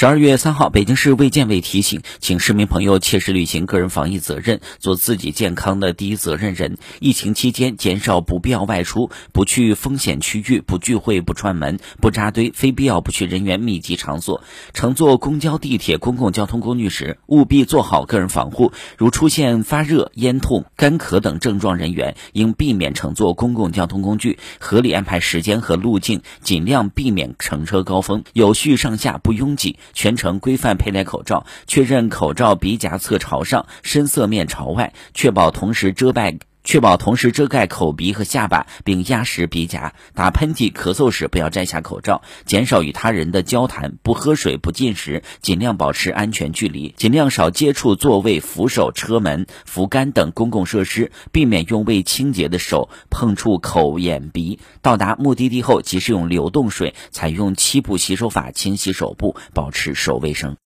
12月3号，北京市卫健委提醒，请市民朋友切实履行个人防疫责任，做自己健康的第一责任人。疫情期间，减少不必要外出，不去风险区域，不聚会，不串门，不扎堆，非必要不去人员密集场所。乘坐公交、地铁、公共交通工具时，务必做好个人防护。如出现发热、咽痛、干咳等症状人员，应避免乘坐公共交通工具，合理安排时间和路径，尽量避免乘车高峰，有序上下不拥挤，全程规范佩戴口罩，确认口罩鼻夹侧朝上，深色面朝外，确保同时遮盖口鼻和下巴，并压实鼻夹。打喷嚏、咳嗽时不要摘下口罩，减少与他人的交谈，不喝水、不进食，尽量保持安全距离，尽量少接触座位、扶手、车门、扶杆等公共设施，避免用未清洁的手碰触口、眼、鼻。到达目的地后，及时用流动水，采用7步洗手法清洗手部，保持手卫生。